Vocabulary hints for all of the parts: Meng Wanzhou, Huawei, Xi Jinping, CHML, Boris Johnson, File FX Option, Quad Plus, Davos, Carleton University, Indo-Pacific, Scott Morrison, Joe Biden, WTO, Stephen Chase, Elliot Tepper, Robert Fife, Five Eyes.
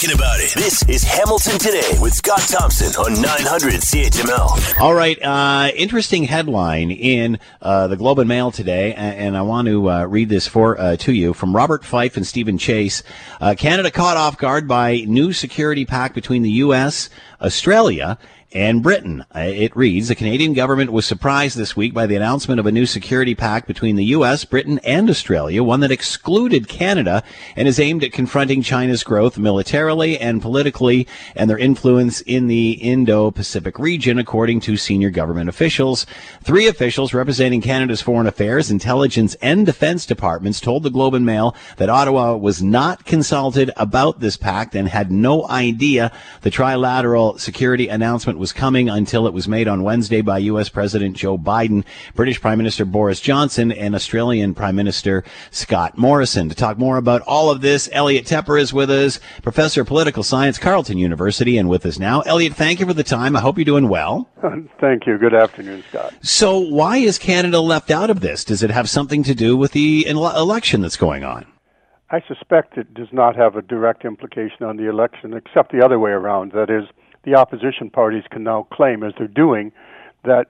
talking about it. This is Hamilton Today with Scott Thompson on 900 CHML. All right, interesting headline in the Globe and Mail today, and I want to read this to you from Robert Fife and Stephen Chase. Canada caught off guard by new security pact between the U.S., Australia, and Britain. It reads, the Canadian government was surprised this week by the announcement of a new security pact between the U.S., Britain, and Australia, one that excluded Canada and is aimed at confronting China's growth militarily and politically and their influence in the Indo-Pacific region, according to senior government officials. Three officials representing Canada's foreign affairs, intelligence, and defense departments told the Globe and Mail that Ottawa was not consulted about this pact and had no idea the trilateral security announcement was coming until it was made on Wednesday by U.S. President Joe Biden, British Prime Minister Boris Johnson, and Australian Prime Minister Scott Morrison. To talk more about all of this, Elliot Tepper is with us, professor of political science, Carleton University, and with us now. Elliot, thank you for the time. I hope you're doing well. Thank you. Good afternoon, Scott. So why is Canada left out of this? Does it have something to do with the election that's going on? I suspect it does not have a direct implication on the election, except the other way around. That is, the opposition parties can now claim, as they're doing, that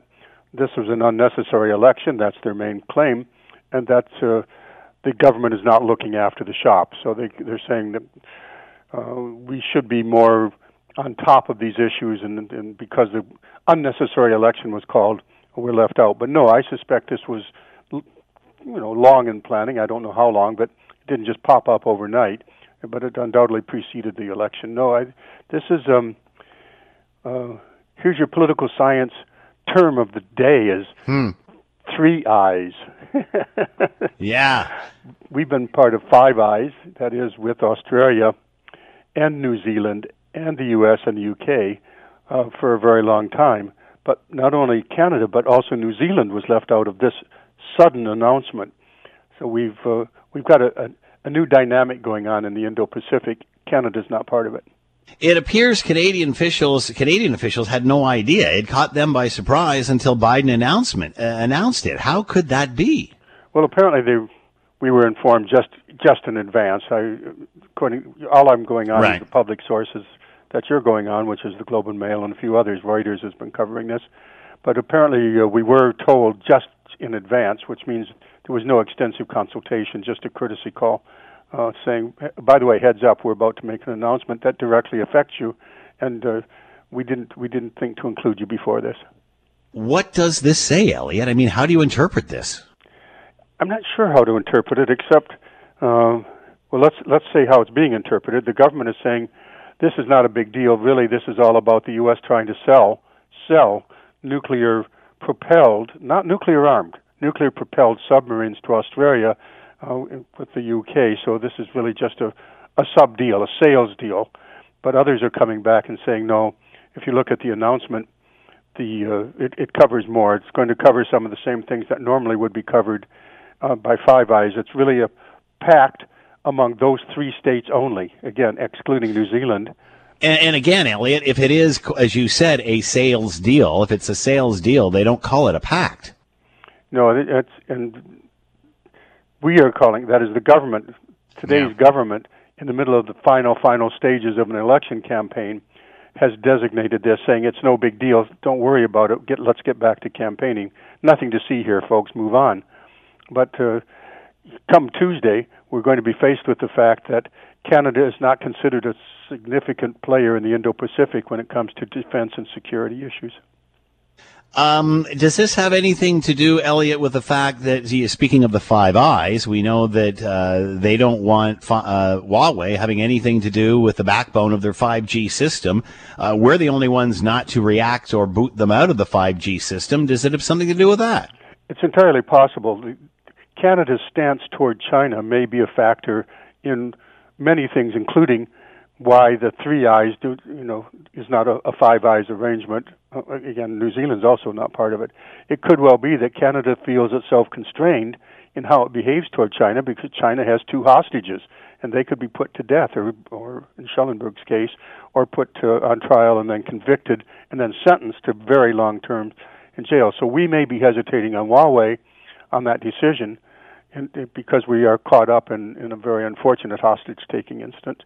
this was an unnecessary election. That's their main claim, and that the government is not looking after the shop. So they're saying that we should be more on top of these issues, and because the unnecessary election was called, we're left out. But no, I suspect this was long in planning. I don't know how long, but it didn't just pop up overnight. But it undoubtedly preceded the election. No, this is... here's your political science term of the day is Three Eyes. Yeah. We've been part of Five Eyes, that is with Australia and New Zealand and the U.S. and the U.K. For a very long time. But not only Canada, but also New Zealand was left out of this sudden announcement. So we've got a new dynamic going on in the Indo-Pacific. Canada's not part of it. It appears Canadian officials had no idea. It caught them by surprise until Biden announced it. How could that be? Well, apparently we were informed just in advance. According to the public sources that you're going on, which is the Globe and Mail and a few others. Reuters has been covering this. But apparently we were told just in advance, which means there was no extensive consultation, just a courtesy call. Saying, by the way, heads up, we're about to make an announcement that directly affects you, and we didn't think to include you before this. What does this say, Elliot? I mean, how do you interpret this? I'm not sure how to interpret it, except, let's say how it's being interpreted. The government is saying this is not a big deal. Really, this is all about the U.S. trying to sell nuclear-propelled submarines to Australia. With the UK, so this is really just a sub-deal, a sales deal. But others are coming back and saying, no, if you look at the announcement, it covers more. It's going to cover some of the same things that normally would be covered by Five Eyes. It's really a pact among those three states only, again, excluding New Zealand. And again, Elliot, if it is, as you said, a sales deal, if it's a sales deal, they don't call it a pact. No, we are calling, that is the government, government, in the middle of the final stages of an election campaign, has designated this, saying it's no big deal, don't worry about it, let's get back to campaigning. Nothing to see here, folks, move on. But come Tuesday, we're going to be faced with the fact that Canada is not considered a significant player in the Indo-Pacific when it comes to defense and security issues. Does this have anything to do, Elliot, with the fact that, speaking of the Five Eyes, we know that they don't want Huawei having anything to do with the backbone of their 5G system. We're the only ones not to react or boot them out of the 5G system. Does it have something to do with that? It's entirely possible. Canada's stance toward China may be a factor in many things, including why the Three Eyes is not a Five Eyes arrangement. Again, New Zealand's also not part of it. It could well be that Canada feels itself constrained in how it behaves toward China because China has two hostages, and they could be put to death, or in Schellenberg's case, or put on trial and then convicted and then sentenced to very long terms in jail. So we may be hesitating on Huawei on that decision because we are caught up in a very unfortunate hostage-taking incident.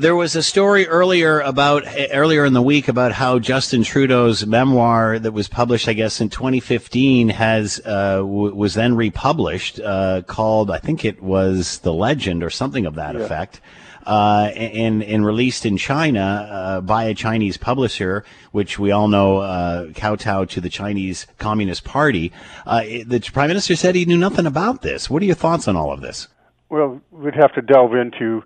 There was a story earlier in the week about how Justin Trudeau's memoir that was published, I guess, in 2015 was then republished, called, I think it was The Legend or something of that effect. And released in China by a Chinese publisher, which we all know kowtow to the Chinese Communist Party. The Prime Minister said he knew nothing about this. What are your thoughts on all of this? Well, we'd have to delve into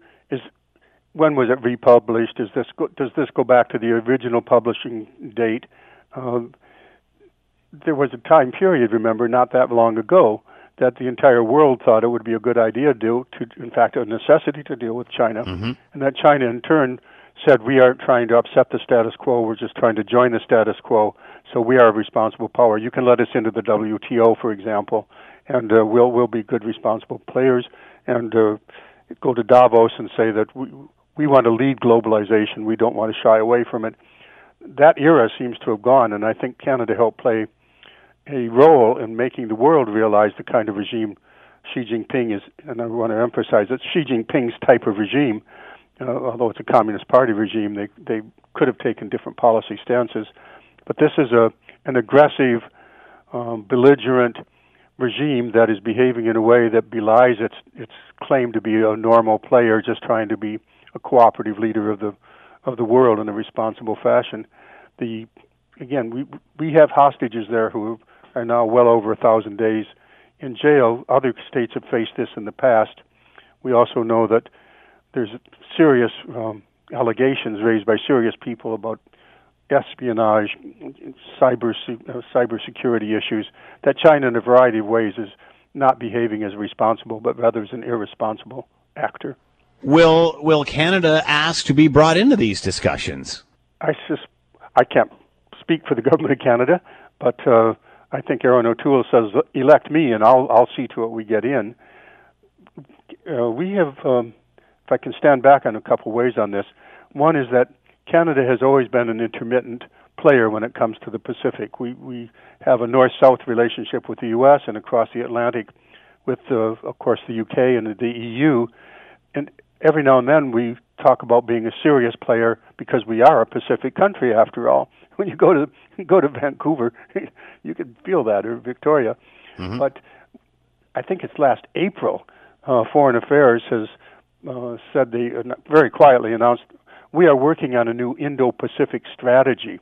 when was it republished? Does this go back to the original publishing date? There was a time period, remember, not that long ago, that the entire world thought it would be a good idea in fact, a necessity to deal with China, mm-hmm. and that China in turn said, we aren't trying to upset the status quo, we're just trying to join the status quo, so we are a responsible power. You can let us into the WTO, for example, and we'll be good responsible players, and go to Davos and say that we want to lead globalization, we don't want to shy away from it. That era seems to have gone, and I think Canada helped play a role in making the world realize the kind of regime Xi Jinping is, and I want to emphasize it's Xi Jinping's type of regime, although it's a Communist Party regime, they could have taken different policy stances. But this is an aggressive, belligerent regime that is behaving in a way that belies its claim to be a normal player, just trying to be a cooperative leader of the world in a responsible fashion. Again, we have hostages there who are now well over 1,000 days in jail. Other states have faced this in the past. We also know that there's serious allegations raised by serious people about espionage, cybersecurity issues, that China in a variety of ways is not behaving as responsible, but rather as an irresponsible actor. Will Canada ask to be brought into these discussions? I can't speak for the government of Canada, but I think Erin O'Toole says, elect me and I'll see to it we get in. We have, if I can stand back on a couple ways on this, one is that Canada has always been an intermittent player when it comes to the Pacific. We have a north-south relationship with the U.S. and across the Atlantic with, of course, the U.K. and the EU. And every now and then we talk about being a serious player because we are a Pacific country, after all. When you go to Vancouver, you can feel that, or Victoria. Mm-hmm. But I think it's last April, Foreign Affairs has said they very quietly announced, we are working on a new Indo-Pacific strategy.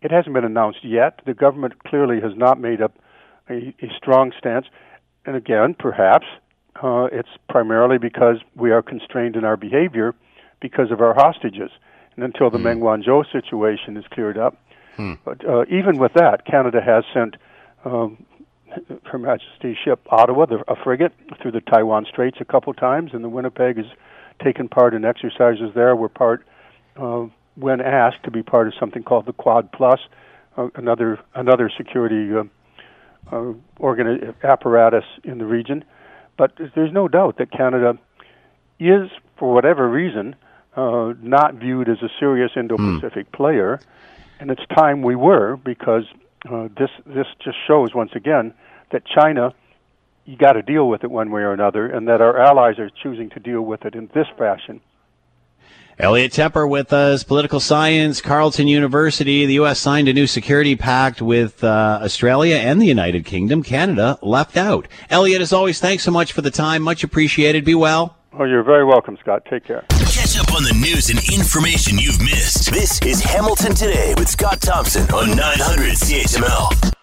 It hasn't been announced yet. The government clearly has not made up a strong stance. And again, perhaps it's primarily because we are constrained in our behavior because of our hostages. And until the Meng Wanzhou situation is cleared up, but even with that, Canada has sent Her Majesty's ship Ottawa, a frigate, through the Taiwan Straits a couple times, and the Winnipeg has taken part in exercises there. We're part, when asked, to be part of something called the Quad Plus, another security apparatus in the region. But there's no doubt that Canada is, for whatever reason, not viewed as a serious Indo-Pacific player. And it's time we were, because this just shows, once again, that China, you got to deal with it one way or another, and that our allies are choosing to deal with it in this fashion. Elliot Tepper with us, political science, Carleton University. The U.S. signed a new security pact with Australia and the United Kingdom. Canada left out. Elliot, as always, thanks so much for the time. Much appreciated. Be well. Oh, you're very welcome, Scott. Take care. Catch up on the news and information you've missed. This is Hamilton Today with Scott Thompson on 900 CHML.